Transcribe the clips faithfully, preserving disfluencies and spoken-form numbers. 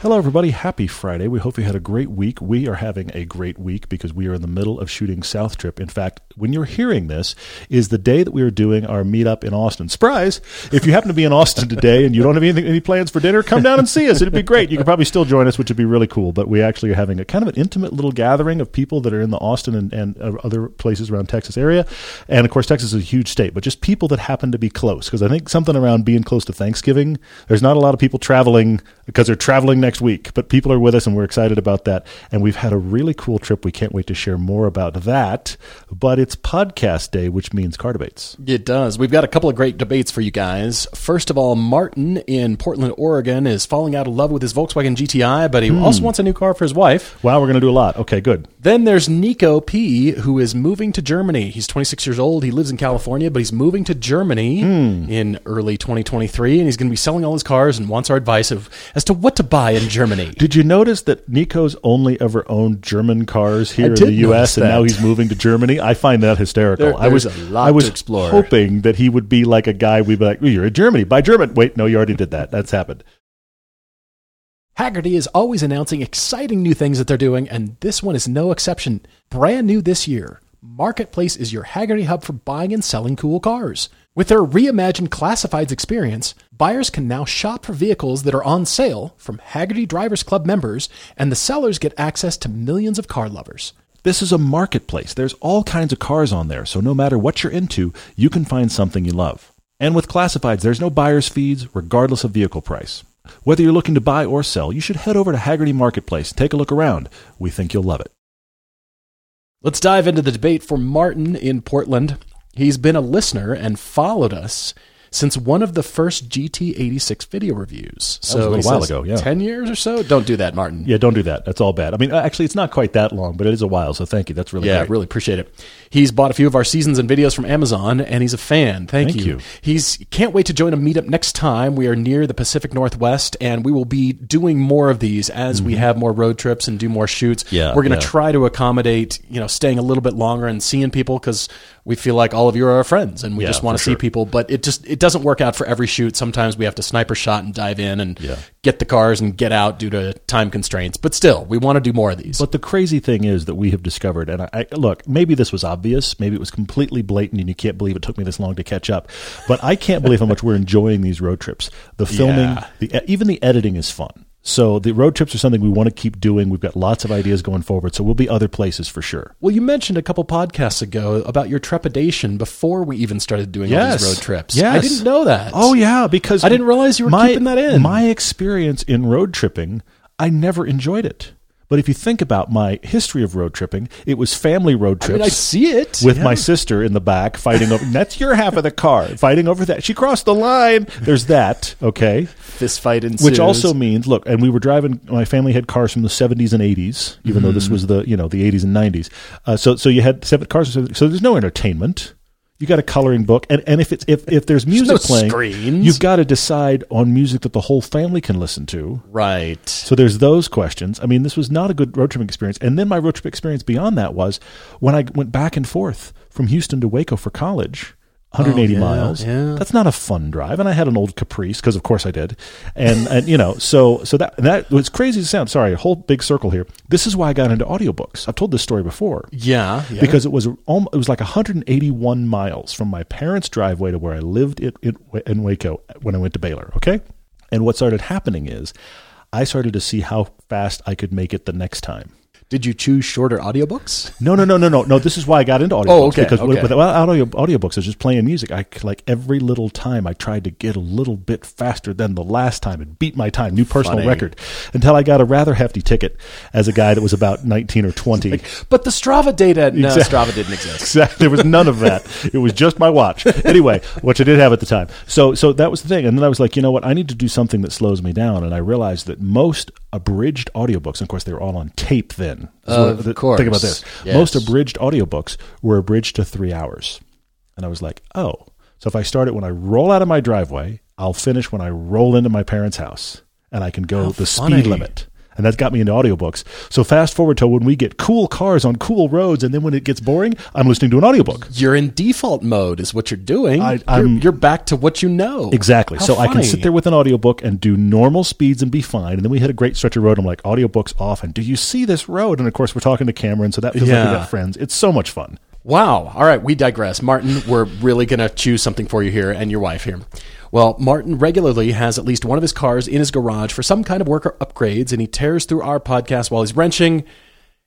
Hello, everybody. Happy Friday. We hope you had a great week. We are having a great week because we are in the middle of shooting South Trip. In fact, when you're hearing this is the day that we are doing our meetup in Austin. Surprise! If you happen to be in Austin today and you don't have anything, any plans for dinner, come down and see us. It'd be great. You could probably still join us, which would be really cool. But we actually are having a kind of an intimate little gathering of people that are in the Austin and, and other places around Texas area. And, of course, Texas is a huge state, but just people that happen to be close. Because I think something around being close to Thanksgiving, there's not a lot of people traveling because they're traveling next week, but people are with us and we're excited about that, and we've had a really cool trip. We can't wait to share more about that, but it's podcast day, which means car debates. It does. We've got a couple of great debates for you guys. First of all, Martin in Portland, Oregon is falling out of love with his Volkswagen G T I, but he mm. also wants a new car for his wife. Wow, we're going to do a lot. Okay, good. Then there's Nico P, who is moving to Germany. He's twenty-six years old. He lives in California, but he's moving to Germany mm. in early twenty twenty-three, and he's going to be selling all his cars and wants our advice of, as to what to buy in Germany. Did you notice that Nico's only ever owned German cars here in the U S and now he's moving to Germany? I find that hysterical. There, I was a lot I was to explore. hoping that he would be like a guy we'd be like, oh, you're in Germany, buy German. Wait, no, you already did that. That's happened. Hagerty is always announcing exciting new things that they're doing, and this one is no exception. Brand new this year, Marketplace is your Hagerty hub for buying and selling cool cars. With their reimagined classifieds experience, buyers can now shop for vehicles that are on sale from Hagerty Drivers Club members, and the sellers get access to millions of car lovers. This is a marketplace. There's all kinds of cars on there, so no matter what you're into, you can find something you love. And with classifieds, there's no buyer's fees, regardless of vehicle price. Whether you're looking to buy or sell, you should head over to Hagerty Marketplace and take a look around. We think you'll love it. Let's dive into the debate for Martin in Portland. He's been a listener and followed us since one of the first G T eighty-six video reviews. So that was a little while ago, yeah. ten years or so? Don't do that, Martin. Yeah, don't do that. That's all bad. I mean, actually, it's not quite that long, but it is a while, so thank you. That's really yeah, great. Yeah, really appreciate it. He's bought a few of our seasons and videos from Amazon, and he's a fan. Thank, thank you. you. He's can't wait to join a meetup next time. We are near the Pacific Northwest, and we will be doing more of these as mm-hmm. we have more road trips and do more shoots. Yeah, We're going to yeah. try to accommodate, you know, staying a little bit longer and seeing people, because we feel like all of you are our friends and we yeah, just want to sure. see people, but it just it doesn't work out for every shoot. Sometimes we have to sniper shot and dive in and yeah. get the cars and get out due to time constraints, but still, we want to do more of these. But the crazy thing is that we have discovered, and I, I look, maybe this was obvious, maybe it was completely blatant and you can't believe it took me this long to catch up, but I can't believe how much we're enjoying these road trips. The filming, yeah. the even the editing is fun. So the road trips are something we want to keep doing. We've got lots of ideas going forward, so we'll be other places for sure. Well, you mentioned a couple podcasts ago about your trepidation before we even started doing yes. all these road trips. Yes. I didn't know that. Oh, yeah, because I didn't realize you were my, keeping that in. My experience in road tripping, I never enjoyed it. But if you think about my history of road tripping, it was family road trips. I mean, I see it. With yeah. my sister in the back fighting over, that's your half of the car, fighting over that. She crossed the line. There's that, okay? Fist fight ensues. Which also means, look, and we were driving, my family had cars from the seventies and eighties, even mm-hmm. though this was the, you know, the eighties and nineties. Uh, so so you had seven cars, so there's no entertainment. You got a coloring book, and, and if it's if, if there's music there's no playing, screens. You've got to decide on music that the whole family can listen to. Right. So there's those questions. I mean, this was not a good road trip experience. And then my road trip experience beyond that was when I went back and forth from Houston to Waco for college. one hundred eighty oh, yeah, miles. Yeah. That's not a fun drive. And I had an old Caprice because, of course, I did. And, and you know, so so that that was crazy to sound. Sorry, a whole big circle here. This is why I got into audiobooks. I've told this story before. Yeah, yeah. Because it was it was like one hundred eighty-one miles from my parents' driveway to where I lived in, in, in Waco when I went to Baylor, okay? And what started happening is I started to see how fast I could make it the next time. Did you choose shorter audiobooks? No, no, no, no, no, no. This is why I got into audiobooks. Oh, okay. Because okay. without audio, audiobooks, I was just playing music. I like every little time I tried to get a little bit faster than the last time and beat my time, new personal Funny. record, until I got a rather hefty ticket as a guy that was about nineteen or twenty. Like, but the Strava data, no, exactly. Strava didn't exist. Exactly. There was none of that. It was just my watch. Anyway, which I did have at the time. So, so that was the thing. And then I was like, you know what? I need to do something that slows me down. And I realized that most abridged audiobooks, and of course, they were all on tape then. in. Of what, course. Think about this. Yes. Most abridged audiobooks were abridged to three hours. And I was like, oh. So if I start it when I roll out of my driveway, I'll finish when I roll into my parents' house. And I can go How the funny. speed limit. And that's got me into audiobooks. So fast forward to when we get cool cars on cool roads, and then when it gets boring, I'm listening to an audiobook. You're in default mode is what you're doing. I, you're, you're back to what you know. Exactly. How so funny. I can sit there with an audiobook and do normal speeds and be fine. And then we hit a great stretch of road. I'm like, audiobooks off. And do you see this road? And, of course, we're talking to Cameron, so that feels yeah. like we got friends. It's so much fun. Wow. All right. We digress. Martin, we're really going to choose something for you here and your wife here. Well, Martin regularly has at least one of his cars in his garage for some kind of work or upgrades, and he tears through our podcast while he's wrenching.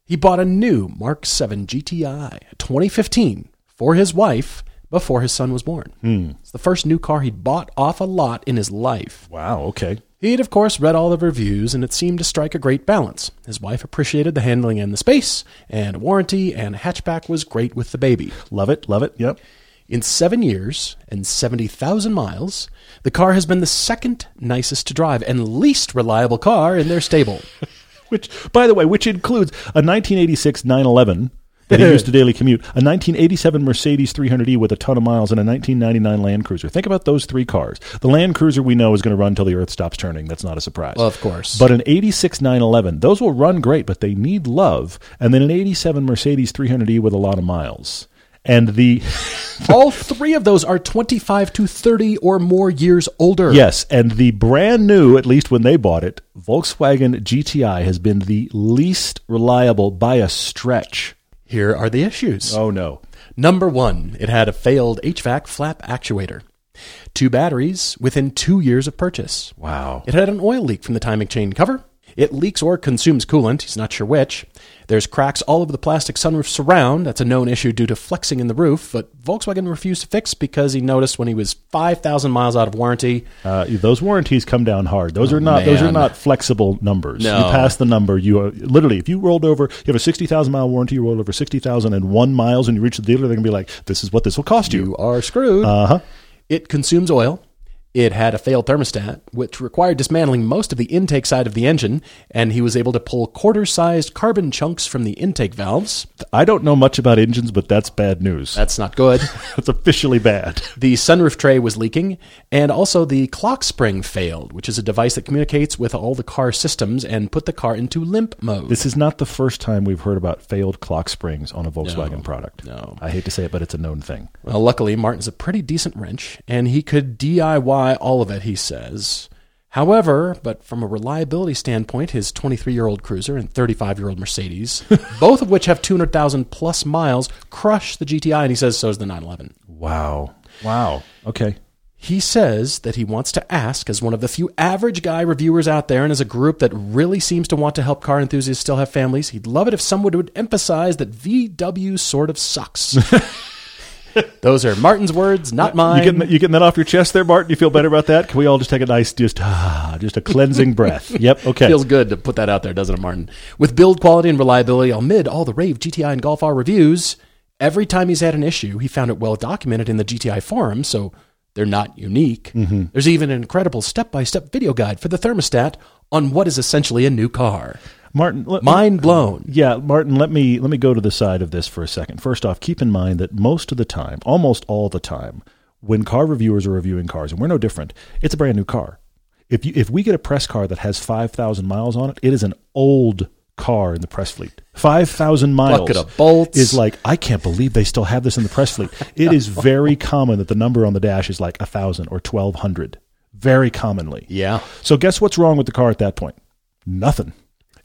He bought a new Mark seven G T I twenty fifteen for his wife before his son was born. Hmm. It's the first new car he'd bought off a lot in his life. Wow, okay. He'd, of course, read all the reviews, and it seemed to strike a great balance. His wife appreciated the handling and the space, and warranty, and hatchback was great with the baby. Love it, love it, yep. In seven years and seventy thousand miles, the car has been the second nicest to drive and least reliable car in their stable. Which, by the way, which includes a nineteen eighty-six nine eleven that he used to daily commute, a nineteen eighty-seven Mercedes three hundred E with a ton of miles, and a nineteen ninety-nine Land Cruiser. Think about those three cars. The Land Cruiser we know is going to run until the earth stops turning. That's not a surprise. Well, of course. But an eighty-six nine eleven, those will run great, but they need love. And then an eighty-seven Mercedes three hundred E with a lot of miles. And the all three of those are twenty-five to thirty or more years older. Yes, and the brand new, at least when they bought it, Volkswagen G T I has been the least reliable by a stretch. Here are the issues. Oh, no. Number one, it had a failed H V A C flap actuator. Two batteries within two years of purchase. Wow. It had an oil leak from the timing chain cover. It leaks or consumes coolant. He's not sure which. There's cracks all over the plastic sunroof surround. That's a known issue due to flexing in the roof, but Volkswagen refused to fix because he noticed when he was five thousand miles out of warranty. Uh, those warranties come down hard. Those oh, are not man. those are not flexible numbers. No. You pass the number. You are, literally, if you rolled over, you have a sixty thousand mile warranty. You rolled over sixty thousand one miles, and you reach the dealer. They're gonna be like, "This is what this will cost you. You are screwed." Uh huh. It consumes oil. It had a failed thermostat, which required dismantling most of the intake side of the engine, and he was able to pull quarter-sized carbon chunks from the intake valves. I don't know much about engines, but that's bad news. That's not good. That's officially bad. The sunroof tray was leaking, and also the clock spring failed, which is a device that communicates with all the car systems and put the car into limp mode. This is not the first time we've heard about failed clock springs on a Volkswagen no, product. No. I hate to say it, but it's a known thing. Well, luckily, Martin's a pretty decent wrench, and he could D I Y all of it, he says. However, but from a reliability standpoint, his twenty-three-year-old Cruiser and thirty-five-year-old Mercedes, both of which have two hundred thousand plus miles, crush the G T I, and he says so is the nine eleven. Wow. Wow. Okay. He says that he wants to ask, as one of the few average guy reviewers out there and as a group that really seems to want to help car enthusiasts still have families, he'd love it if someone would emphasize that V W sort of sucks. Those are Martin's words, not mine. You getting, you getting that off your chest there, Martin? You feel better about that? Can we all just take a nice, just ah, just a cleansing breath? Yep, okay. Feels good to put that out there, doesn't it, Martin? With build quality and reliability amid all the rave G T I and Golf R reviews, every time he's had an issue, he found it well documented in the G T I forum, so they're not unique. Mm-hmm. There's even an incredible step-by-step video guide for the thermostat on what is essentially a new car. Martin, let, mind blown. Yeah, Martin, let me let me go to the side of this for a second. First off, keep in mind that most of the time, almost all the time, when car reviewers are reviewing cars, and we're no different, it's a brand new car. If you if we get a press car that has five thousand miles on it, it is an old car in the press fleet. five thousand miles. Bucket of bolts. Is like, I can't believe they still have this in the press fleet. It is very common that the number on the dash is like one thousand or twelve hundred. Very commonly. Yeah. So guess what's wrong with the car at that point? Nothing.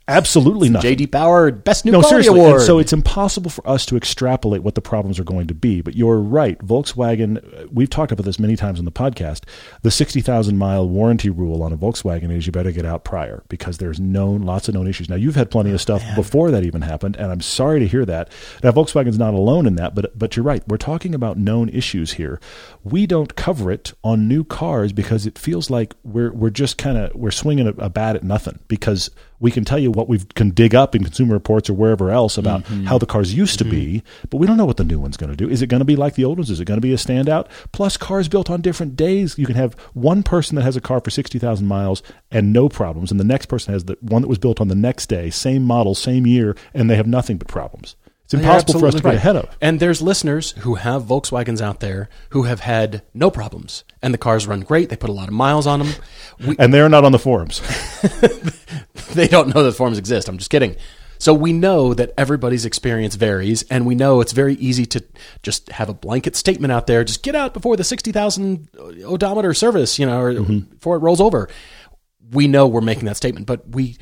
Absolutely nothing. J D Power Best New no, Quality seriously. Award. And so it's impossible for us to extrapolate what the problems are going to be. But you're right. Volkswagen, we've talked about this many times on the podcast, the sixty thousand mile warranty rule on a Volkswagen is you better get out prior because there's known, lots of known issues. Now, you've had plenty of stuff oh, before that even happened, and I'm sorry to hear that. Now, Volkswagen's not alone in that, but but you're right. We're talking about known issues here. We don't cover it on new cars because it feels like we're we're just kind of, we're swinging a, a bat at nothing because we can tell you what we can dig up in Consumer Reports or wherever else about mm-hmm. how the cars used to mm-hmm. be, but we don't know what the new one's going to do. Is it going to be like the old ones? Is it going to be a standout? Plus, cars built on different days. You can have one person that has a car for sixty thousand miles and no problems, and the next person has the one that was built on the next day, same model, same year, and they have nothing but problems. It's impossible for us to get right. ahead of. And there's listeners who have Volkswagens out there who have had no problems. And the cars run great. They put a lot of miles on them. We, and they're not on the forums. They don't know that forums exist. I'm just kidding. So we know that everybody's experience varies. And we know it's very easy to just have a blanket statement out there. Just get out before the sixty thousand odometer service, you know, or mm-hmm. before it rolls over. We know we're making that statement. But we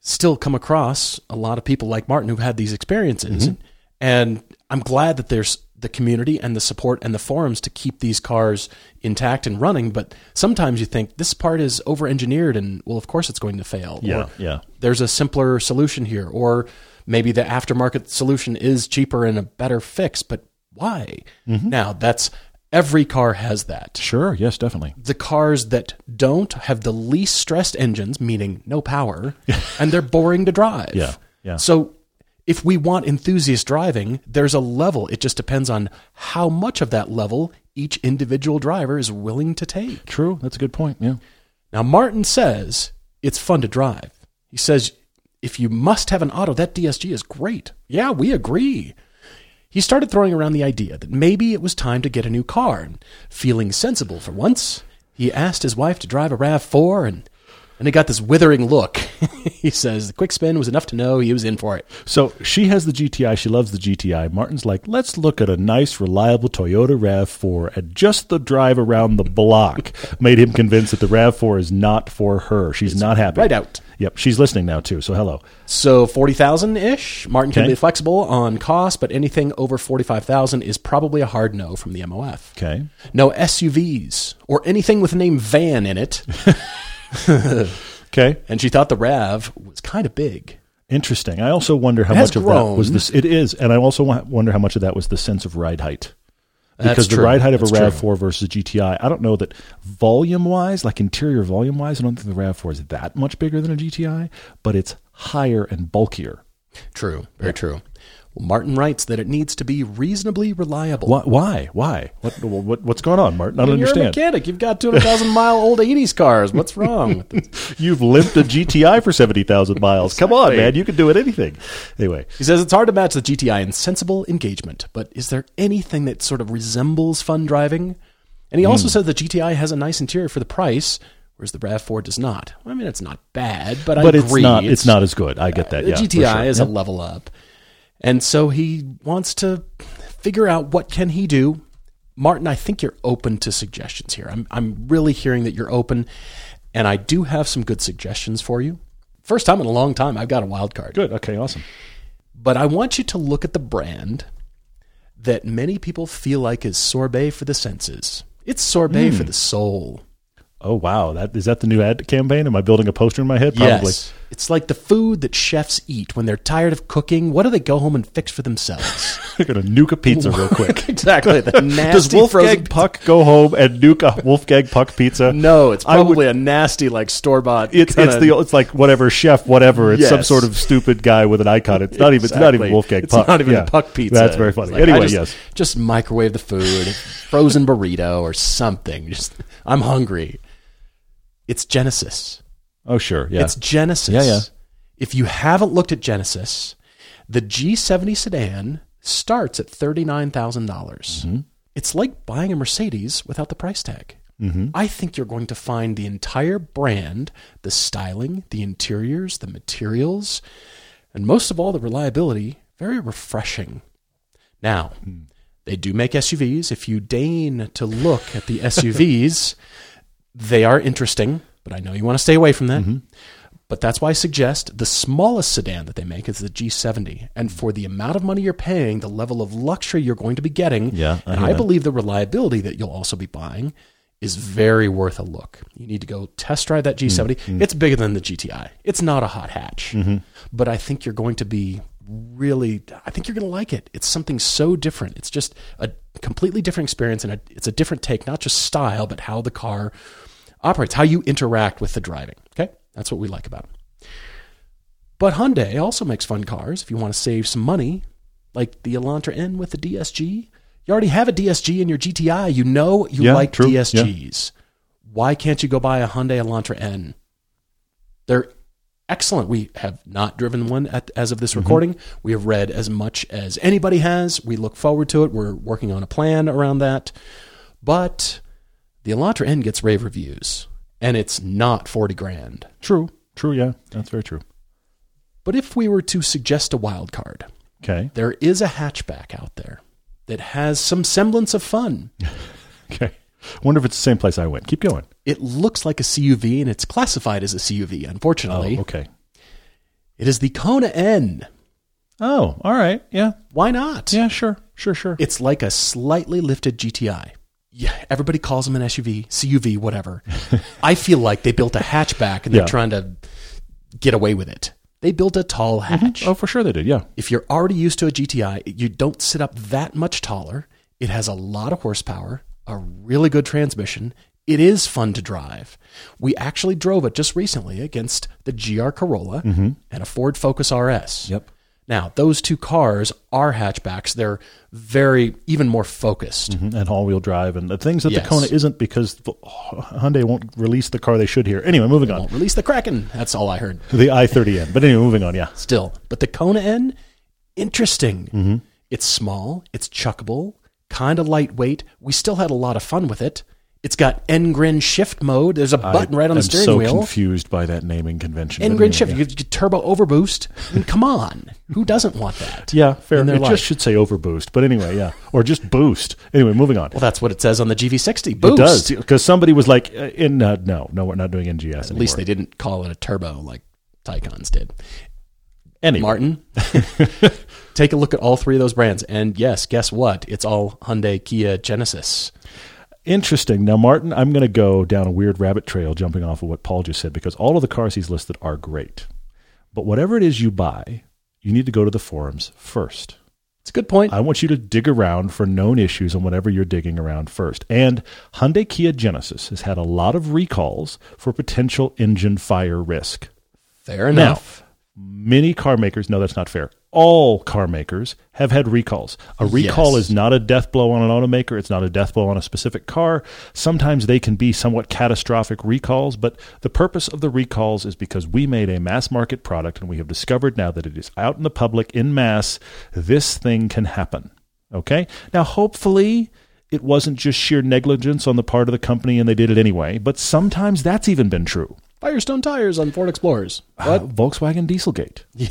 still come across a lot of people like Martin who've had these experiences. Mm-hmm. And I'm glad that there's the community and the support and the forums to keep these cars intact and running. But sometimes you think this part is over-engineered and, well, of course it's going to fail. Yeah, or yeah. there's a simpler solution here. Or maybe the aftermarket solution is cheaper and a better fix. But why? Mm-hmm. Now, that's every car has that. Sure. Yes, definitely. The cars that don't have the least stressed engines, meaning no power, and they're boring to drive. Yeah, yeah. So if we want enthusiast driving, there's a level. It just depends on how much of that level each individual driver is willing to take. True. That's a good point. Yeah. Now, Martin says it's fun to drive. He says, if you must have an auto, that D S G is great. Yeah, we agree. He started throwing around the idea that maybe it was time to get a new car. Feeling sensible for once, he asked his wife to drive a RAV four and And he got this withering look. He says the quick spin was enough to know he was in for it. So she has the G T I. She loves the G T I. Martin's like, let's look at a nice, reliable Toyota RAV four. And just the drive around the block made him convinced that the RAV four is not for her. She's it's not happy. Right out. Yep. She's listening now, too. So hello. So forty thousand ish. Martin okay. can be flexible on cost, but anything over forty-five thousand is probably a hard no from the M O F. Okay. No S U Vs or anything with the name van in it. Okay. And she thought the RAV was kind of big. Interesting. I also wonder how much grown. of that was this. It is. And I also wonder how much of that was the sense of ride height. Because That's the true. ride height of That's a RAV four true. versus G T I, I don't know that volume-wise, like interior volume-wise, I don't think the RAV four is that much bigger than a G T I, but it's higher and bulkier. True. Very yeah. true. Well, Martin writes that it needs to be reasonably reliable. Why? Why? Why? What, what, what's going on, Martin? I don't You're understand. You're a mechanic. You've got two hundred thousand mile old eighties cars. What's wrong with this? You've limped a G T I for seventy thousand miles. Exactly. Come on, man. You can do it anything. Anyway. He says it's hard to match the G T I in sensible engagement, but is there anything that sort of resembles fun driving? And he mm. also says the G T I has a nice interior for the price, whereas the RAV four does not. Well, I mean, it's not bad, but, but I agree. But it's not, it's, it's not as good. I get that, uh, the yeah. The G T I sure. is yep. a level up. And so he wants to figure out what can he do. Martin, I think you're open to suggestions here. I'm I'm really hearing that you're open, and I do have some good suggestions for you. First time in a long time, I've got a wild card. Good. Okay, awesome. But I want you to look at the brand that many people feel like is sorbet for the senses. It's sorbet mm. for the soul. Oh, wow. That is that the new ad campaign? Am I building a poster in my head? Probably. Yes. It's like the food that chefs eat when they're tired of cooking. What do they go home and fix for themselves? They're going to nuke a pizza real quick. Exactly. The nasty Does Wolfgang Puck pizza. go home and nuke a Wolfgang Puck pizza? No, it's probably would, a nasty, like, store-bought. It's kinda, it's the it's like whatever, chef, whatever. It's yes. some sort of stupid guy with an icon. It's not even, exactly. it's not even Wolfgang Puck. It's not even yeah. Puck pizza. That's very funny. Like, anyway, just, yes. Just microwave the food, frozen burrito or something. Just I'm hungry. It's Genesis. Oh, sure. Yeah. It's Genesis. Yeah, yeah. If you haven't looked at Genesis, the G seventy sedan starts at thirty-nine thousand dollars. Mm-hmm. It's like buying a Mercedes without the price tag. Mm-hmm. I think you're going to find the entire brand, the styling, the interiors, the materials, and most of all, the reliability, very refreshing. Now, mm. they do make S U Vs. If you deign to look at the S U Vs, they are interesting, but I know you want to stay away from that. Mm-hmm. But that's why I suggest the smallest sedan that they make is the G seventy. And for the amount of money you're paying, the level of luxury you're going to be getting, yeah, I and I that. believe the reliability that you'll also be buying is very worth a look. You need to go test drive that G seventy. Mm-hmm. It's bigger than the G T I. It's not a hot hatch. Mm-hmm. But I think you're going to be really, I think you're going to like it. It's something so different. It's just a completely different experience, and a, it's a different take, not just style, but how the car operates, how you interact with the driving. Okay? That's what we like about it. But Hyundai also makes fun cars if you want to save some money, like the Elantra N with the D S G. You already have a D S G in your G T I. You know you yeah, like true. D S Gs. Yeah. Why can't you go buy a Hyundai Elantra N? They're excellent. We have not driven one at, as of this mm-hmm. recording. We have read as much as anybody has. We look forward to it. We're working on a plan around that. But the Elantra N gets rave reviews, and it's not forty grand. True. True, yeah. That's very true. But if we were to suggest a wild card, okay, there is a hatchback out there that has some semblance of fun. Okay. I wonder if it's the same place I went. Keep going. It looks like a C U V, and it's classified as a C U V, unfortunately. Oh, okay. It is the Kona N. Oh, all right. Yeah. Why not? Yeah, sure. Sure, sure. It's like a slightly lifted G T I. Yeah, everybody calls them an S U V, C U V, whatever. I feel like they built a hatchback, and they're yeah. trying to get away with it. They built a tall hatch. Mm-hmm. Oh, for sure they did, yeah. If you're already used to a G T I, you don't sit up that much taller. It has a lot of horsepower, a really good transmission. It is fun to drive. We actually drove it just recently against the G R Corolla mm-hmm. and a Ford Focus R S. Yep. Now, those two cars are hatchbacks. They're very, even more focused. Mm-hmm. And all-wheel drive and the things that yes. the Kona isn't, because Hyundai won't release the car they should here. Anyway, moving they on. Won't release the Kraken. That's all I heard. The I thirty N. But anyway, moving on, yeah. Still. But the Kona N, interesting. Mm-hmm. It's small. It's chuckable. Kind of lightweight. We still had a lot of fun with it. It's got N-Grin shift mode. There's a button I right on the steering so wheel. I'm so confused by that naming convention. N-Grin shift. Yeah. You get turbo overboost. I mean, come on. Who doesn't want that? Yeah, fair. It life? Just should say overboost. But anyway, yeah. Or just boost. Anyway, moving on. Well, that's what it says on the G V sixty. Boost. It does. Because somebody was like, in, uh, no, no, we're not doing N G S anymore. At least they didn't call it a turbo like Taycons did. Anyway. Martin, take a look at all three of those brands. And yes, guess what? It's all Hyundai, Kia, Genesis. Interesting. Now, Martin, I'm going to go down a weird rabbit trail jumping off of what Paul just said, because all of the cars he's listed are great. But whatever it is you buy, you need to go to the forums first. It's a good point. I want you to dig around for known issues on whatever you're digging around first. And Hyundai Kia Genesis has had a lot of recalls for potential engine fire risk. Fair enough. Now, many car makers, no, that's not fair. All car makers have had recalls. A recall yes. is not a death blow on an automaker. It's not a death blow on a specific car. Sometimes they can be somewhat catastrophic recalls, but the purpose of the recalls is because we made a mass market product, and we have discovered now that it is out in the public in mass. This thing can happen. Okay? Now, hopefully it wasn't just sheer negligence on the part of the company and they did it anyway, but sometimes that's even been true. Firestone tires on Ford Explorers. What? Uh, Volkswagen Dieselgate. Yeah.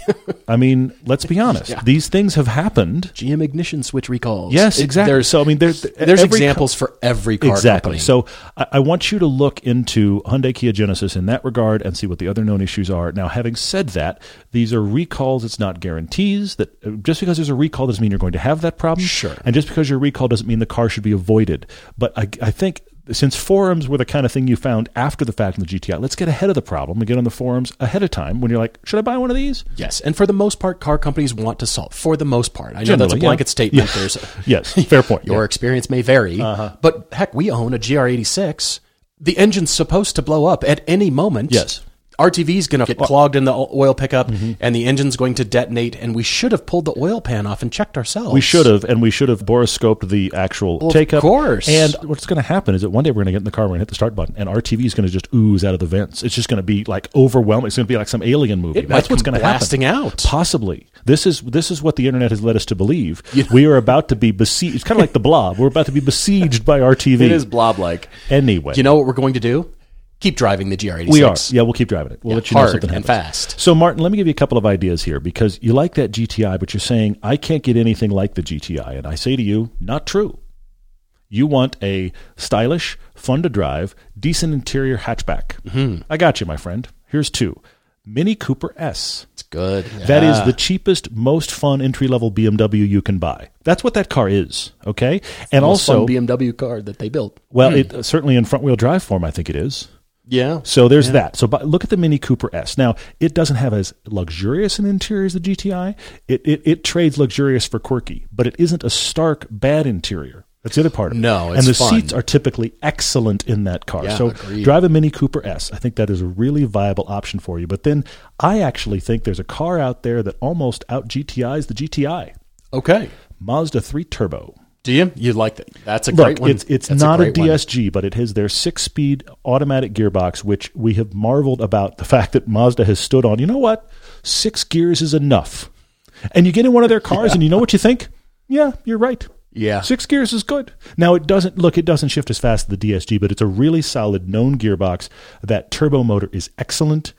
I mean, let's be honest. Yeah. These things have happened. G M ignition switch recalls. Yes, exactly. There's, so, I mean, there's, there's examples co- for every car exactly. company. So I, I want you to look into Hyundai Kia Genesis in that regard and see what the other known issues are. Now, having said that, these are recalls. It's not guarantees. That just because there's a recall doesn't mean you're going to have that problem. Sure. And just because your recall doesn't mean the car should be avoided. But I, I think... since forums were the kind of thing you found after the fact in the G T I, let's get ahead of the problem and get on the forums ahead of time when you're like, should I buy one of these? Yes. And for the most part, car companies want to solve. For the most part. I Generally, know that's a blanket yeah. statement. Yeah. There's a, yes, fair point. Your yeah. experience may vary, uh-huh. but heck, we own a G R eighty-six. The engine's supposed to blow up at any moment. Yes. R T V's going to get clogged in the oil pickup, mm-hmm. and the engine's going to detonate, and we should have pulled the oil pan off and checked ourselves. We should have, and we should have boroscoped the actual well, take-up. Of course. And what's going to happen is that one day we're going to get in the car, we're going to hit the start button, and R T V's going to just ooze out of the vents. It's just going to be like overwhelming. It's going to be like some alien movie. It That's what's going to happen. Blasting out. Possibly. This is this is what the internet has led us to believe. Yeah. We are about to be besieged. It's kind of like the Blob. We're about to be besieged by R T V. It is Blob-like. Anyway. Do you know what we're going to do? Keep driving the G R eighty-six. We are. Yeah, we'll keep driving it. We'll yeah, let you know something happens. Hard and fast. So, Martin, let me give you a couple of ideas here, because you like that G T I, but you're saying, I can't get anything like the G T I. And I say to you, not true. You want a stylish, fun-to-drive, decent interior hatchback. Mm-hmm. I got you, my friend. Here's two. Mini Cooper S. It's good. Yeah. That is the cheapest, most fun entry-level B M W you can buy. That's what that car is, okay? It's and the most also, fun B M W car that they built. Well, hmm. it, uh, certainly in front-wheel drive form, I think it is. Yeah. So there's yeah. that. So but look at the Mini Cooper S. Now, it doesn't have as luxurious an interior as the G T I. It, it it trades luxurious for quirky, but it isn't a stark bad interior. That's the other part of it. No, it's And the fun. Seats are typically excellent in that car. Yeah, so agreed. Drive a Mini Cooper S. I think that is a really viable option for you. But then I actually think there's a car out there that almost out G T Is the G T I. Okay. Mazda three Turbo. Do you? You like that? That's a Look, great one. It's, it's not a, a D S G, one. But it has their six-speed automatic gearbox, which we have marveled about the fact that Mazda has stood on. You know what? Six gears is enough. And you get in one of their cars, yeah. and you know what you think? Yeah, you're right. Yeah. Six gears is good. Now, it doesn't, look, it doesn't shift as fast as the D S G, but it's a really solid known gearbox. That turbo motor is excellent.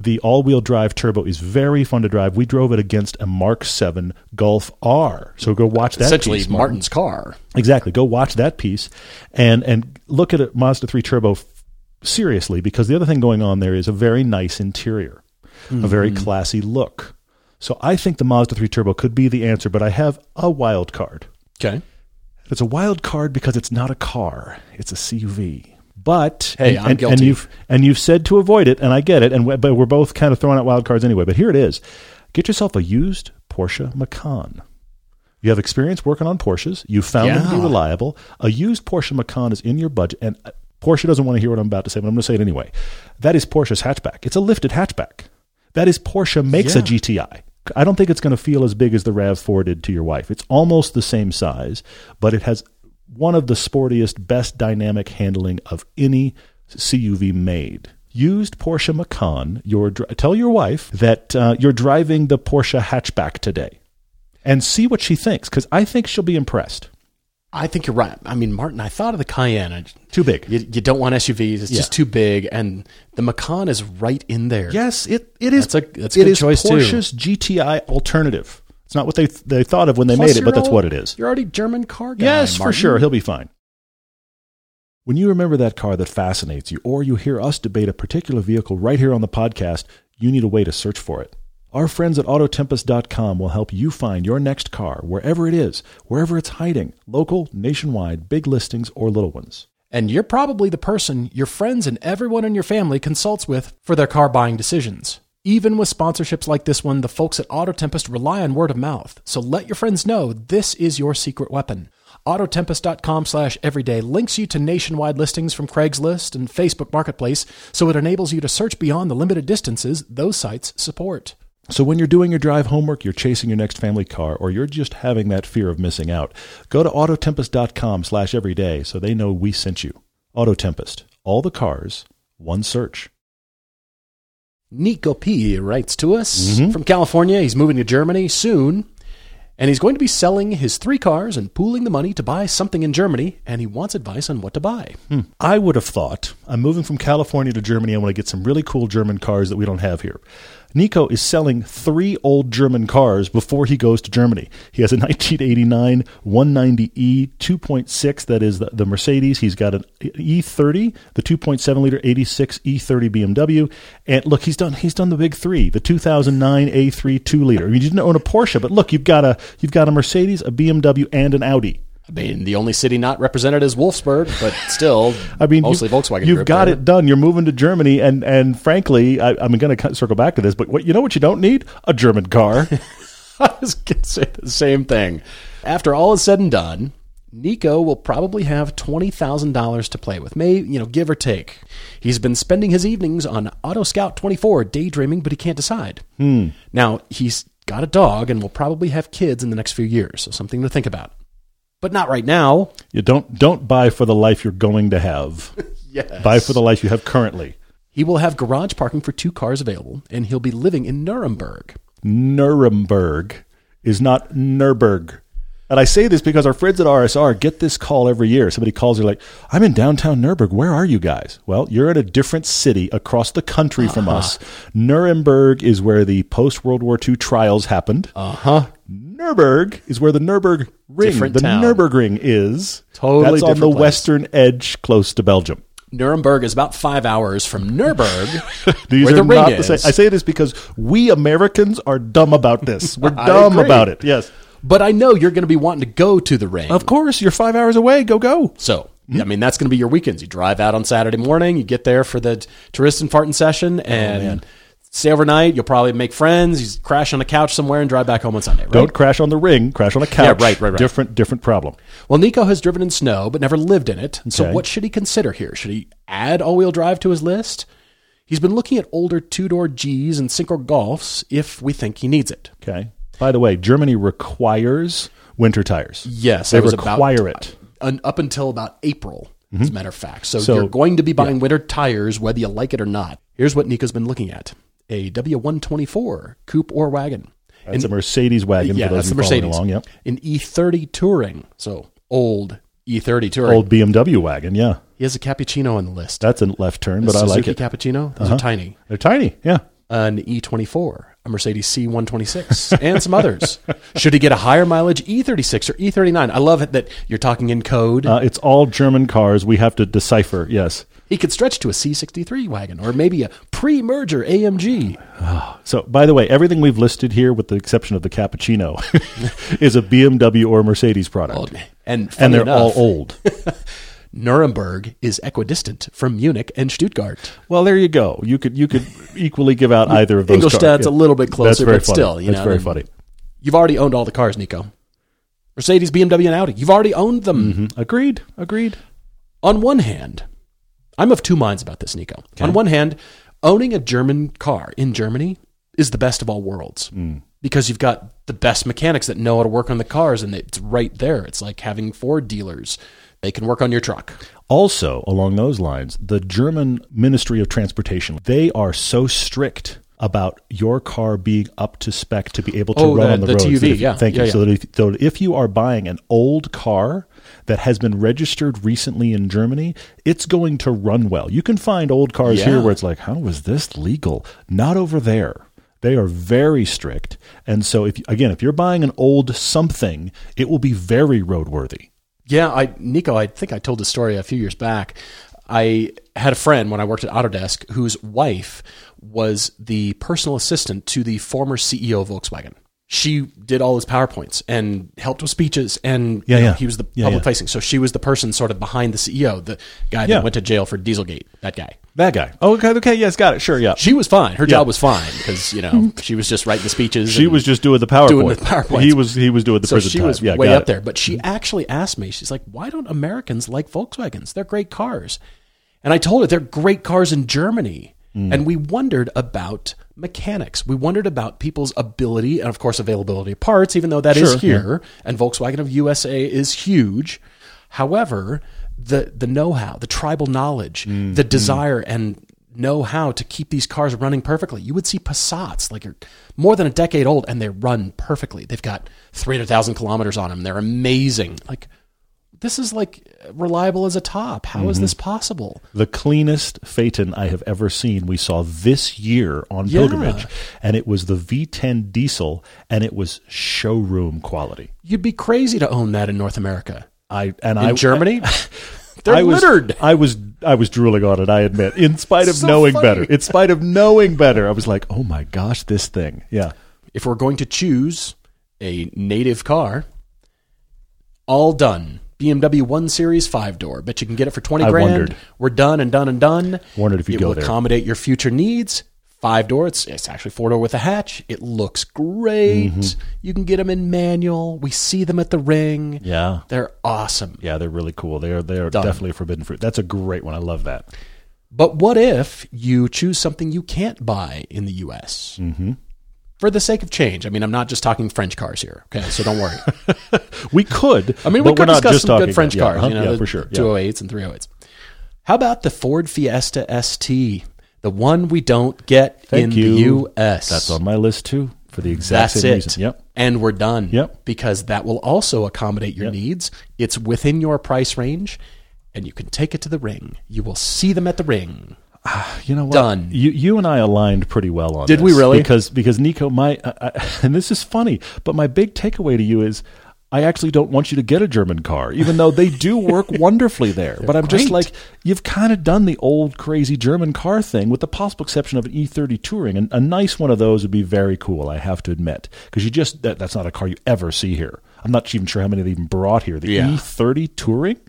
The all-wheel drive turbo is very fun to drive. We drove it against a Mark seven Golf R. So go watch that Essentially, piece. Essentially Martin's car. Exactly. Go watch that piece and, and look at a Mazda three Turbo f- seriously, because the other thing going on there is a very nice interior, mm-hmm. a very classy look. So I think the Mazda three Turbo could be the answer, but I have a wild card. Okay. It's a wild card because it's not a car. It's a C U V. But hey, and, I'm guilty. And you've, and you've said to avoid it, and I get it, and we, but we're both kind of throwing out wild cards anyway. But here it is. Get yourself a used Porsche Macan. You have experience working on Porsches. You found yeah. them to be reliable. A used Porsche Macan is in your budget, and Porsche doesn't want to hear what I'm about to say, but I'm going to say it anyway. That is Porsche's hatchback. It's a lifted hatchback. That is Porsche makes yeah. a G T I. I don't think it's going to feel as big as the RAV four did to your wife. It's almost the same size, but it has one of the sportiest, best dynamic handling of any C U V made. Used Porsche Macan, your, tell your wife that uh, you're driving the Porsche hatchback today and see what she thinks, because I think she'll be impressed. I think you're right. I mean, Martin, I thought of the Cayenne. I, too big. You, you don't want S U Vs. It's yeah. just too big. And the Macan is right in there. Yes, it, it is. That's a, that's a good choice, too. It is Porsche's G T I alternative. It's not what they they thought of when they Plus made it, but that's old, what it is. You're already German car guy, Yes, Martin. For sure. He'll be fine. When you remember that car that fascinates you, or you hear us debate a particular vehicle right here on the podcast, you need a way to search for it. Our friends at Auto Tempest dot com will help you find your next car, wherever it is, wherever it's hiding, local, nationwide, big listings, or little ones. And you're probably the person your friends and everyone in your family consults with for their car buying decisions. Even with sponsorships like this one, the folks at Auto Tempest rely on word of mouth. So let your friends know this is your secret weapon. Autotempest.com slash everyday links you to nationwide listings from Craigslist and Facebook Marketplace, so it enables you to search beyond the limited distances those sites support. So when you're doing your drive homework, you're chasing your next family car, or you're just having that fear of missing out, go to autotempest.com slash everyday so they know we sent you. Autotempest. All the cars, one search. Nico P. writes to us mm-hmm. from California. He's moving to Germany soon, and he's going to be selling his three cars and pooling the money to buy something in Germany, and he wants advice on what to buy. Hmm. I would have thought, I'm moving from California to Germany. I want to get some really cool German cars that we don't have here. Nico is selling three old German cars before he goes to Germany. He has a nineteen eighty-nine one ninety E two point six, that is the, the Mercedes. He's got an E thirty, the two point seven liter eighty-six E thirty B M W. And look, he's done he's done the big three, the two thousand nine A three two liter. I mean, you didn't own a Porsche, but look, you've got a you've got a Mercedes, a B M W, and an Audi. I mean, the only city not represented is Wolfsburg, but still, I mean, mostly you, Volkswagen. You've got there. It done. You're moving to Germany, and and frankly, I, I'm going to circle back to this, but what you know what you don't need? A German car. I was going to say the same thing. After all is said and done, Nico will probably have twenty thousand dollars to play with, maybe, you know, give or take. He's been spending his evenings on Auto Scout twenty-four daydreaming, but he can't decide. Hmm. Now, he's got a dog and will probably have kids in the next few years, so something to think about. But not right now. You don't don't buy for the life you're going to have. Yes. Buy for the life you have currently. He will have garage parking for two cars available, and he'll be living in Nuremberg. Nuremberg is not Nürburg. And I say this because our friends at R S R get this call every year. Somebody calls, they're like, I'm in downtown Nuremberg. Where are you guys? Well, you're in a different city across the country uh-huh. from us. Nuremberg is where the post-World War Two trials happened. Uh-huh. Nuremberg is where the Nurburg Ring, different the town. Nurburg Ring is. Totally That's different on the place. Western edge close to Belgium. Nuremberg is about five hours from Nuremberg, These where the are ring not is. The same. I say this because we Americans are dumb about this. We're dumb about it. Yes. But I know you're going to be wanting to go to the ring. Of course. You're five hours away. Go, go. So, mm-hmm. I mean, that's going to be your weekends. You drive out on Saturday morning. You get there for the Tourist and Farting session. And oh, stay overnight. You'll probably make friends. You crash on a couch somewhere and drive back home on Sunday, right? Don't crash on the Ring. Crash on a couch. Yeah, right, right, right. Different, different problem. Well, Nico has driven in snow but never lived in it. And so okay. What should he consider here? Should he add all-wheel drive to his list? He's been looking at older two-door Gs and single Golfs if we think he needs it. Okay. By the way, Germany requires winter tires. Yes. They require about, it. Up until about April, mm-hmm. as a matter of fact. So, so you're going to be buying yeah. winter tires whether you like it or not. Here's what Nico's been looking at. A W one twenty-four coupe or wagon. That's an, a Mercedes wagon yeah, for those that's who the Mercedes. Along. Yep. An E thirty Touring. So old E thirty Touring. Old B M W wagon, yeah. He has a Cappuccino on the list. That's a left turn, but a I like it. Cappuccino. Those uh-huh. are tiny. They're tiny, yeah. An E twenty-four, a Mercedes C one twenty-six, and some others. Should he get a higher mileage E thirty-six or E thirty-nine? I love it that you're talking in code. Uh, it's all German cars. We have to decipher, yes. He could stretch to a C sixty-three wagon or maybe a pre-merger A M G. Oh, so, by the way, everything we've listed here, with the exception of the Cappuccino, is a B M W or Mercedes product. Well, and and they're enough, all old. Nuremberg is equidistant from Munich and Stuttgart. Well, there you go. You could you could equally give out either of those Engelstadt's cars. Engelstadt's a little bit closer, but funny. Still. You That's know, very funny. You've already owned all the cars, Nico. Mercedes, B M W, and Audi. You've already owned them. Mm-hmm. Agreed. Agreed. On one hand... I'm of two minds about this, Nico. Okay. On one hand, owning a German car in Germany is the best of all worlds mm. because you've got the best mechanics that know how to work on the cars, and it's right there. It's like having Ford dealers. They can work on your truck. Also, along those lines, the German Ministry of Transportation, they are so strict about your car being up to spec to be able to oh, run the, on the, the roads. T U V, if, yeah. Thank yeah, you. Yeah. So, that if, so if you are buying an old car that has been registered recently in Germany, it's going to run well. You can find old cars yeah. here where it's like, how is this legal? Not over there. They are very strict. And so, if again, if you're buying an old something, it will be very roadworthy. Yeah, I Nico, I think I told the story a few years back. I had a friend when I worked at Autodesk whose wife was the personal assistant to the former C E O of Volkswagen. She did all his PowerPoints and helped with speeches, and yeah, you know, yeah. he was the yeah, public yeah. facing. So she was the person sort of behind the C E O, the guy that yeah. went to jail for Dieselgate, that guy. That guy. Oh, okay, okay, yes, got it, sure, yeah. She was fine. Her yeah. job was fine because, you know, she was just writing the speeches. She was just doing the PowerPoint. Doing the PowerPoints. He was, he was doing the so prison time. So she was yeah, way up it. There. But she actually asked me, she's like, why don't Americans like Volkswagens? They're great cars. And I told her they're great cars in Germany. Mm. And we wondered about mechanics. We wondered about people's ability and, of course, availability of parts, even though that sure, is here. Yeah. And Volkswagen of U S A is huge. However, the the know-how, the tribal knowledge, mm. the desire mm. and know-how to keep these cars running perfectly. You would see Passats, like, are more than a decade old, and they run perfectly. They've got three hundred thousand kilometers on them. They're amazing. Like, this is like reliable as a top. How mm-hmm. is this possible? The cleanest Phaeton I have ever seen we saw this year on yeah. pilgrimage, and it was the V ten diesel, and it was showroom quality. You'd be crazy to own that in North America. I and in I, Germany, I, they're I was, littered. I was I was drooling on it. I admit, in spite of so knowing funny. better, in spite of knowing better, I was like, oh my gosh, this thing. Yeah. If we're going to choose a native car, all done. B M W one Series five-door. Bet you can get it for twenty grand. I wondered. We're done and done and done. Wondered if you go there. It will accommodate your future needs. Five-door. It's, it's actually four-door with a hatch. It looks great. Mm-hmm. You can get them in manual. We see them at the Ring. Yeah. They're awesome. Yeah, they're really cool. They are, they are definitely a forbidden fruit. That's a great one. I love that. But what if you choose something you can't buy in the U S? Mm-hmm. For the sake of change, I mean, I'm not just talking French cars here, okay? So don't worry. We could. I mean, we could discuss some good French cars, you know, yeah, for sure. two oh eights and three oh eights. How about the Ford Fiesta S T, the one we don't get in the U S? That's on my list too, for the exact same reason. That's it. Yep. And we're done. Yep. Because that will also accommodate your yep. needs. It's within your price range, and you can take it to the Ring. You will see them at the Ring. You know what? Done. You you and I aligned pretty well on Did this. Did we really? Because because Nico, my uh, I, and this is funny, but my big takeaway to you is I actually don't want you to get a German car, even though they do work wonderfully there. But I'm great. Just like, you've kind of done the old crazy German car thing, with the possible exception of an E thirty Touring, and a nice one of those would be very cool. I have to admit, because you just that, that's not a car you ever see here. I'm not even sure how many they even brought here. The yeah. E thirty Touring?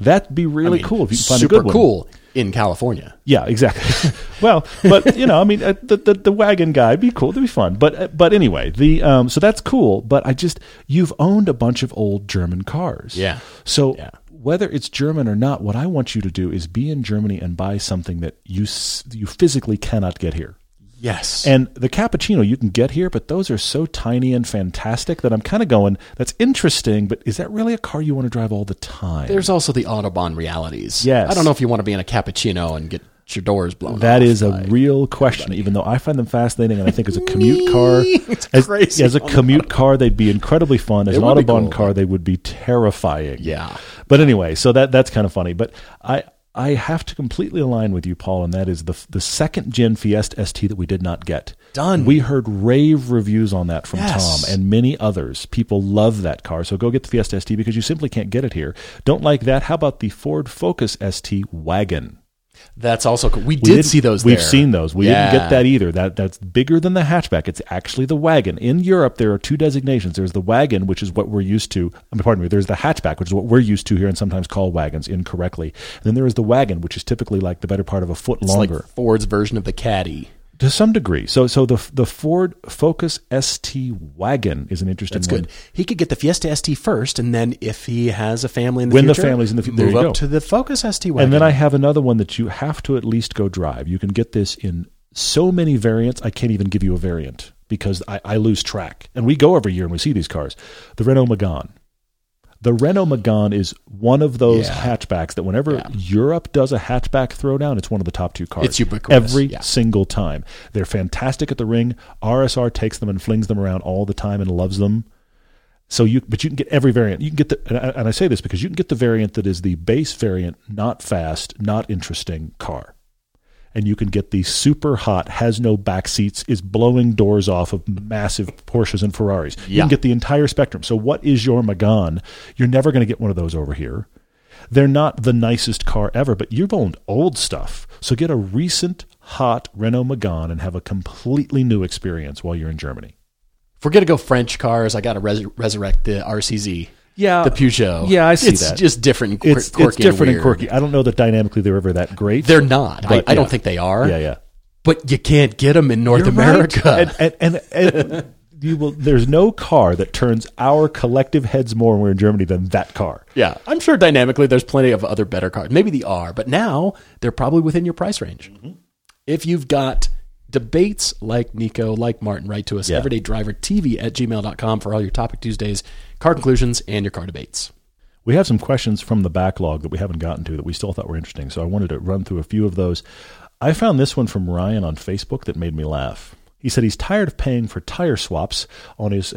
That'd be really I mean, cool if you can find a good one. Super cool in California. Yeah, exactly. Well, but, you know, I mean, the, the, the wagon guy would be cool. It'd be fun. But but anyway, the um, so that's cool. But I just, you've owned a bunch of old German cars. Yeah. So yeah. whether it's German or not, what I want you to do is be in Germany and buy something that you you physically cannot get here. Yes. And the Cappuccino you can get here, but those are so tiny and fantastic that I'm kind of going, that's interesting, but is that really a car you want to drive all the time? There's also the Autobahn realities. Yes. I don't know if you want to be in a Cappuccino and get your doors blown that off. That is a real question, everybody. Even though I find them fascinating, and I think as a commute car, it's as, crazy. as a commute car, they'd be incredibly fun. As it an Autobahn cool. car, they would be terrifying. Yeah. But anyway, so that that's kind of funny. But I... I have to completely align with you, Paul, and that is the the second gen Fiesta S T that we did not get. Done. We heard rave reviews on that from yes. Tom and many others. People love that car, so go get the Fiesta S T because you simply can't get it here. Don't like that? How about the Ford Focus S T wagon? That's also cool. We did we see those. We've there. seen those. We yeah. didn't get that either. That that's bigger than the hatchback. It's actually the wagon. In Europe, there are two designations. There's the wagon, which is what we're used to. I mean, pardon me. There's the hatchback, which is what we're used to here, and sometimes call wagons incorrectly. And then there is the wagon, which is typically like the better part of a foot it's longer. Like Ford's version of the Caddy. To some degree. So so the the Ford Focus S T wagon is an interesting That's one. That's good. He could get the Fiesta S T first, and then if he has a family in the when future, the family's in the future, move up go. to the Focus S T wagon. And then I have another one that you have to at least go drive. You can get this in so many variants, I can't even give you a variant because I, I lose track. And we go every year and we see these cars. The Renault Megane. The Renault Megane is one of those yeah. hatchbacks that whenever yeah. Europe does a hatchback throwdown, it's one of the top two cars. It's ubiquitous. Every yeah. single time. They're fantastic at the ring. R S R takes them and flings them around all the time and loves them. So you, But you can get every variant. You can get the, and I, and I say this because you can get the variant that is the base variant, not fast, not interesting car. And you can get the super hot, has no back seats, is blowing doors off of massive Porsches and Ferraris. Yeah. You can get the entire spectrum. So what is your Megane? You're never going to get one of those over here. They're not the nicest car ever, but you've owned old stuff. So get a recent, hot Renault Megane and have a completely new experience while you're in Germany. If we're going to go French cars, I got to res- resurrect the R C Z. Yeah, the Peugeot. Yeah, I see it's that. It's just different and quirky. It's, it's different and, and quirky. I don't know that dynamically they're ever that great. They're not. I, yeah. I don't think they are. Yeah, yeah. But you can't get them in North You're America. Right. And, and, and you will. There's no car that turns our collective heads more when we're in Germany than that car. Yeah, I'm sure dynamically there's plenty of other better cars. Maybe they are, but now they're probably within your price range. Mm-hmm. If you've got debates like Nico, like Martin, write to us, yeah. everyday driver T V at gmail dot com for all your Topic Tuesdays, car conclusions, and your car debates. We have some questions from the backlog that we haven't gotten to that we still thought were interesting, so I wanted to run through a few of those. I found this one from Ryan on Facebook that made me laugh. He said he's tired of paying for tire swaps on his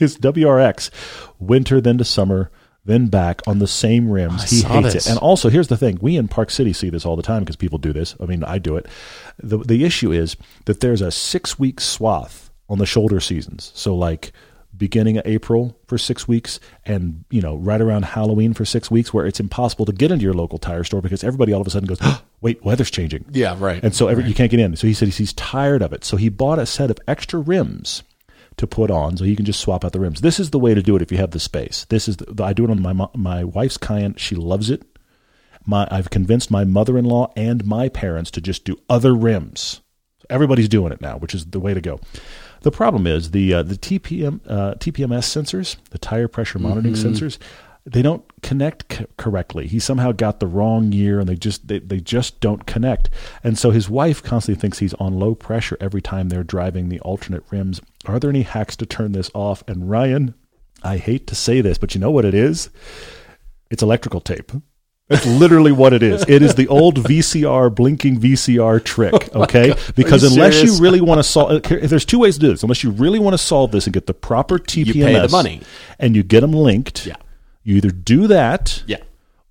his W R X, winter then to summer, then back on the same rims. I he hates this. it. And also, here's the thing. We in Park City see this all the time because people do this. I mean, I do it. The the issue is that there's a six-week swath on the shoulder seasons. So, like, beginning of April for six weeks and, you know, right around Halloween for six weeks where it's impossible to get into your local tire store because everybody all of a sudden goes, oh, wait, weather's changing. Yeah, right. And so every, right. you can't get in. So he said he's tired of it. So he bought a set of extra rims to put on, so you can just swap out the rims. This is the way to do it if you have the space. This is the, I do it on my my wife's Cayenne. She loves it. My I've convinced my mother-in-law and my parents to just do other rims. So everybody's doing it now, which is the way to go. The problem is the uh, the T P M uh, T P M S sensors, the tire pressure monitoring mm-hmm. sensors. They don't connect c- correctly. He somehow got the wrong year, and they just they, they just don't connect. And so his wife constantly thinks he's on low pressure every time they're driving the alternate rims. Are there any hacks to turn this off? And Ryan, I hate to say this, but you know what it is? It's electrical tape. That's literally what it is. It is the old V C R, blinking V C R trick, okay? Oh because you unless serious? you really want to solve... There's two ways to do this. Unless you really want to solve this and get the proper T P M S... You pay the money. And you get them linked... Yeah. You either do that yeah.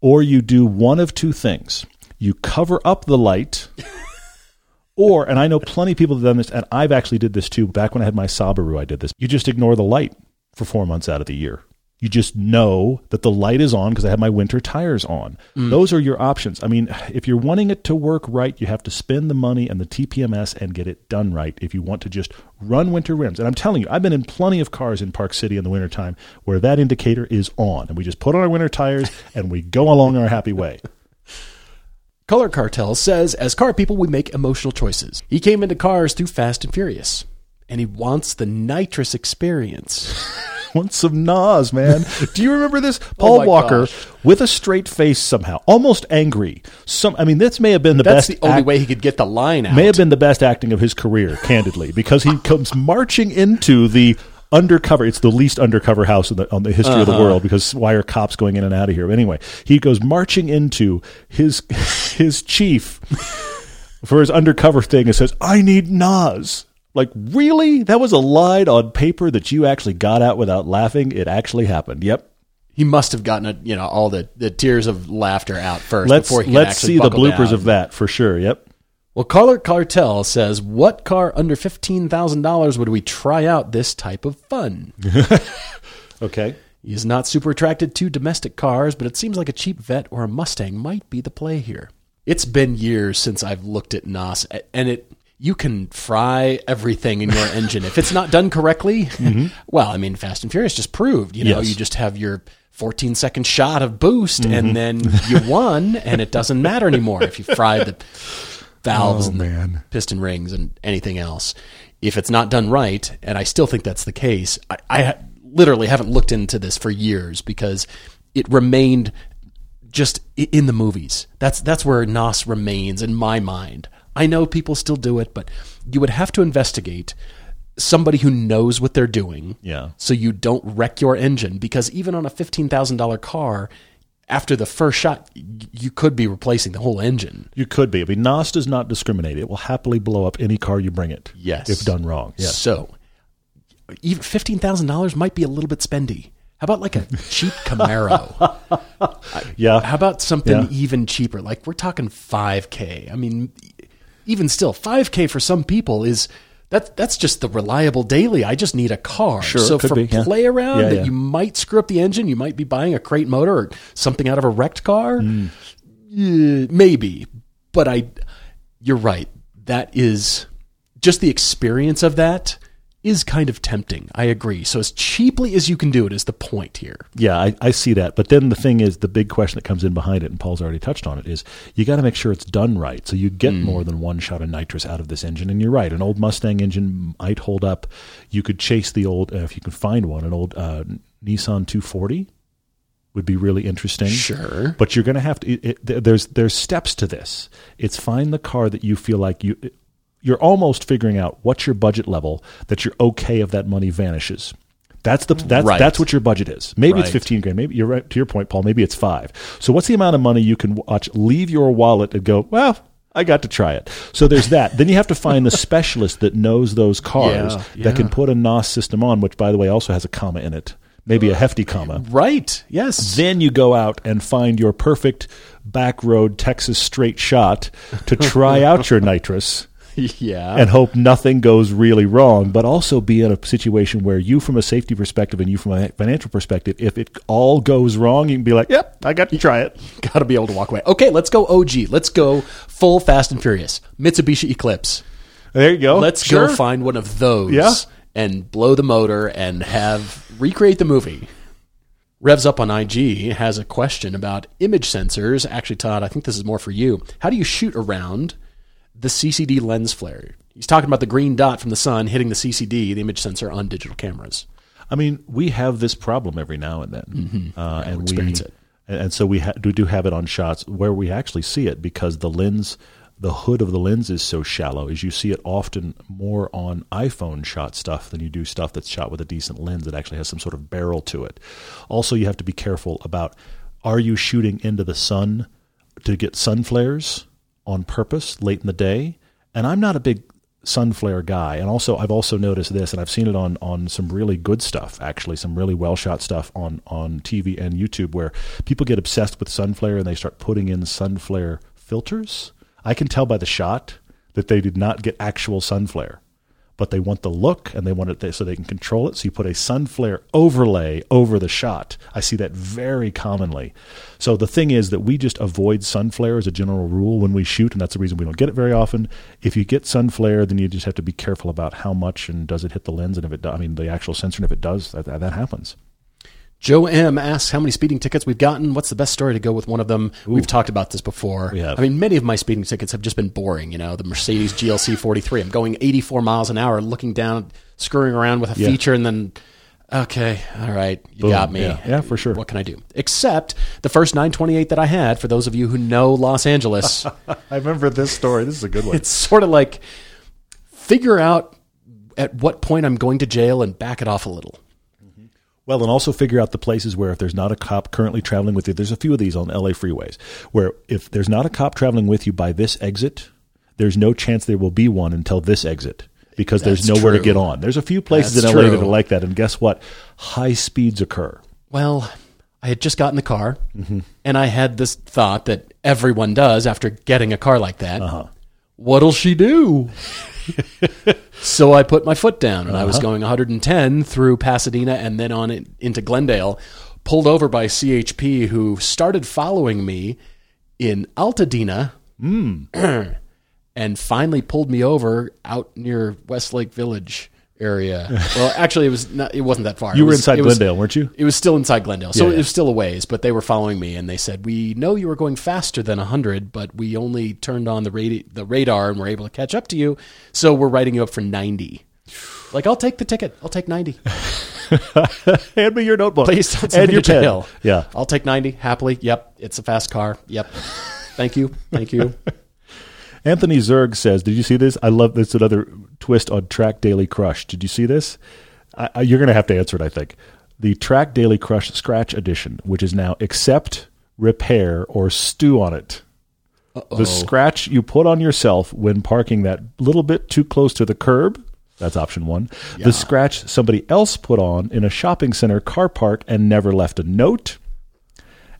or you do one of two things. You cover up the light or, and I know plenty of people have done this, and I've actually did this too. Back when I had my Subaru, I did this. You just ignore the light for four months out of the year. You just know that the light is on because I have my winter tires on. Mm. Those are your options. I mean, if you're wanting it to work right, you have to spend the money and the T P M S and get it done right if you want to just run winter rims. And I'm telling you, I've been in plenty of cars in Park City in the wintertime where that indicator is on. And we just put on our winter tires and we go along our happy way. Color Cartel says, as car people, we make emotional choices. He came into cars through Fast and Furious, and he wants the nitrous experience. Want some Nas, man. Do you remember this? Paul oh Walker gosh. With a straight face somehow, almost angry. Some, I mean, this may have been the That's best. That's the only act- way he could get the line out. May have been the best acting of his career, candidly, because he comes marching into the undercover. It's the least undercover house in the, on the history uh-huh. of the world, because why are cops going in and out of here? But anyway, he goes marching into his his chief for his undercover thing and says, "I need Nas." Like, really? That was a line on paper that you actually got out without laughing? It actually happened. Yep. He must have gotten a, you know, all the, the tears of laughter out first let's, before he could actually buckle down. Let's see the bloopers of that for sure. Yep. Well, Color Cartel says, what car under fifteen thousand dollars would we try out this type of fun? Okay. He is not super attracted to domestic cars, but it seems like a cheap Vette or a Mustang might be the play here. It's been years since I've looked at N O S, and it... You can fry everything in your engine. If it's not done correctly, mm-hmm. well, I mean, Fast and Furious just proved, you know, yes. you just have your fourteen second shot of boost mm-hmm. and then you won, and it doesn't matter anymore if you fry the valves oh, and the man. piston rings and anything else. If it's not done right, and I still think that's the case, I, I literally haven't looked into this for years because it remained just in the movies. That's, that's where N O S remains in my mind. I know people still do it, but you would have to investigate somebody who knows what they're doing yeah. so you don't wreck your engine. Because even on a fifteen thousand dollars car, after the first shot, you could be replacing the whole engine. You could be. I mean, N O S does not discriminate. It will happily blow up any car you bring it. Yes. If done wrong. Yes. So even fifteen thousand dollars might be a little bit spendy. How about like a cheap Camaro? yeah. How about something yeah. even cheaper? Like we're talking five K. I mean... Even still, five K for some people is that that's just the reliable daily. I just need a car. Sure, so for be, yeah. play around yeah, that yeah. you might screw up the engine, you might be buying a crate motor or something out of a wrecked car. Mm. Uh, maybe. But I you're right. That is just the experience of that is kind of tempting. I agree. So as cheaply as you can do it is the point here. Yeah, I, I see that. But then the thing is, the big question that comes in behind it, and Paul's already touched on it, is you got to make sure it's done right. So you get mm. more than one shot of nitrous out of this engine. And you're right. An old Mustang engine might hold up. You could chase the old, uh, if you can find one, an old uh, Nissan two forty would be really interesting. Sure. But you're going to have to, it, it, there's, there's steps to this. It's find the car that you feel like you... It, you're almost figuring out what's your budget level that you're okay if that money vanishes. That's the that's right. that's what your budget is. Maybe right. it's fifteen grand. Maybe you're right to your point, Paul. Maybe it's five. So what's the amount of money you can watch leave your wallet and go? Well, I got to try it. So there's that. Then you have to find the specialist that knows those cars yeah, yeah. that can put a N O S system on, which by the way also has a comma in it. Maybe a hefty comma. Right, yes. Then you go out and find your perfect back road Texas straight shot to try out your nitrous. Yeah. And hope nothing goes really wrong, but also be in a situation where you from a safety perspective and you from a financial perspective, if it all goes wrong, you can be like, yep, I got to try it. Got to be able to walk away. Okay, let's go O G. Let's go full Fast and Furious. Mitsubishi Eclipse. There you go. Let's sure. go find one of those yeah. and blow the motor and have recreate the movie. Revs Up on I G has a question about image sensors. Actually, Todd, I think this is more for you. How do you shoot around the C C D lens flare? He's talking about the green dot from the sun hitting the C C D, the image sensor on digital cameras. I mean, we have this problem every now and then. Mm-hmm. Uh, yeah, and we experience we, it. And so we, ha- we do have it on shots where we actually see it because the lens, the hood of the lens is so shallow is you see it often more on iPhone shot stuff than you do stuff that's shot with a decent lens that actually has some sort of barrel to it. Also, you have to be careful about, are you shooting into the sun to get sun flares on purpose late in the day? And I'm not a big sun flare guy. And also I've also noticed this, and I've seen it on, on some really good stuff, actually some really well shot stuff on, on T V and YouTube where people get obsessed with sun flare and they start putting in sun flare filters. I can tell by the shot that they did not get actual sun flare, but they want the look and they want it there so they can control it. So you put a sun flare overlay over the shot. I see that very commonly. So the thing is that we just avoid sun flare as a general rule when we shoot, and that's the reason we don't get it very often. If you get sun flare, then you just have to be careful about how much and does it hit the lens, and if it does, I mean the actual sensor, and if it does, that, that happens. Joe M. asks how many speeding tickets we've gotten. What's the best story to go with one of them? Ooh. We've talked about this before. We have. I mean, many of my speeding tickets have just been boring. You know, the Mercedes G L C forty-three. I'm going eighty-four miles an hour, looking down, screwing around with a yeah. feature, and then, okay, all right, you Boom. got me. Yeah. yeah, for sure. What can I do? Except the first nine twenty-eight that I had, for those of you who know Los Angeles. I remember this story. This is a good one. It's sort of like, figure out at what point I'm going to jail and back it off a little. Well, and also figure out the places where if there's not a cop currently traveling with you, there's a few of these on L A freeways, where if there's not a cop traveling with you by this exit, there's no chance there will be one until this exit, because That's there's nowhere true. to get on. There's a few places That's in L A true. that are like that, and guess what? High speeds occur. Well, I had just gotten the car, mm-hmm. and I had this thought that everyone does after getting a car like that. Uh-huh. What'll she do? So I put my foot down, and uh-huh. I was going one hundred ten through Pasadena and then on in, into Glendale, pulled over by C H P, who started following me in Altadena mm. and finally pulled me over out near Westlake Village area. Well, actually, it, was not, it wasn't that far. You were was, inside Glendale, was, weren't you? It was still inside Glendale, so yeah, yeah. it was still a ways, but they were following me, and they said, we know you were going faster than one hundred, but we only turned on the, radi- the radar and were able to catch up to you, so we're writing you up for ninety. Like, I'll take the ticket. I'll take ninety. Hand me your notebook. Please don't send me to jail. Yeah. I'll take ninety, happily. Yep, it's a fast car. Yep. Thank you. Thank you. Anthony Zerg says, did you see this? I love this. Another twist on Track Daily Crush. Did you see this? I, I, you're going to have to answer it, I think. The Track Daily Crush Scratch Edition, which is now accept, repair, or stew on it. Uh-oh. The scratch you put on yourself when parking that little bit too close to the curb. That's option one. Yeah. The scratch somebody else put on in a shopping center car park and never left a note.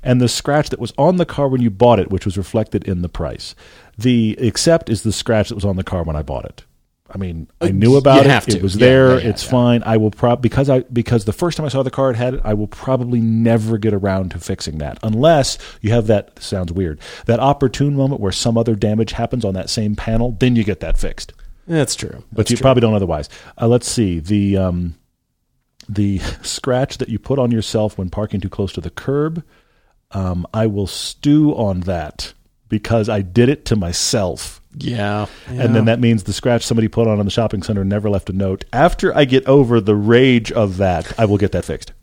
And the scratch that was on the car when you bought it, which was reflected in the price. The accept is the scratch that was on the car when I bought it. I mean, I knew about you it. Have to. It was yeah, there. Yeah, it's yeah. fine. I will prob because I because the first time I saw the car, it had it. I will probably never get around to fixing that unless you have that. Sounds weird. That opportune moment where some other damage happens on that same panel, then you get that fixed. That's true. That's but you true. probably don't otherwise. Uh, let's see the um, the scratch that you put on yourself when parking too close to the curb. Um, I will stew on that. Because I did it to myself. Yeah, yeah. And then that means the scratch somebody put on in the shopping center never left a note. After I get over the rage of that, I will get that fixed.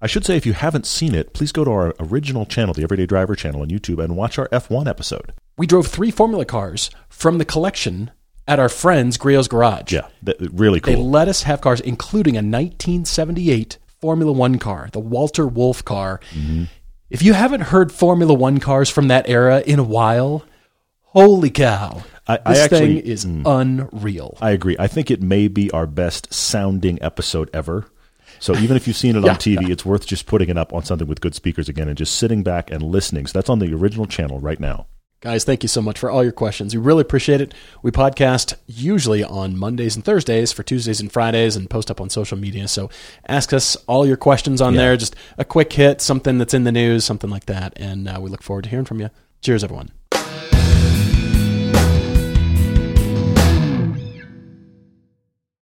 I should say, if you haven't seen it, please go to our original channel, the Everyday Driver channel on YouTube, and watch our F one episode. We drove three Formula cars from the collection at our friend's Griot's Garage. Yeah, that, really cool. They let us have cars, including a nineteen seventy-eight Formula One car, the Walter Wolf car. Mm-hmm. If you haven't heard Formula One cars from that era in a while, holy cow. I, I this actually, thing is mm, unreal. I agree. I think it may be our best sounding episode ever. So even if you've seen it yeah, on T V, yeah. it's worth just putting it up on something with good speakers again and just sitting back and listening. So that's on the original channel right now. Guys, thank you so much for all your questions. We really appreciate it. We podcast usually on Mondays and Thursdays for Tuesdays and Fridays and post up on social media. So ask us all your questions on yeah. there. Just a quick hit, something that's in the news, something like that. And uh, we look forward to hearing from you. Cheers, everyone.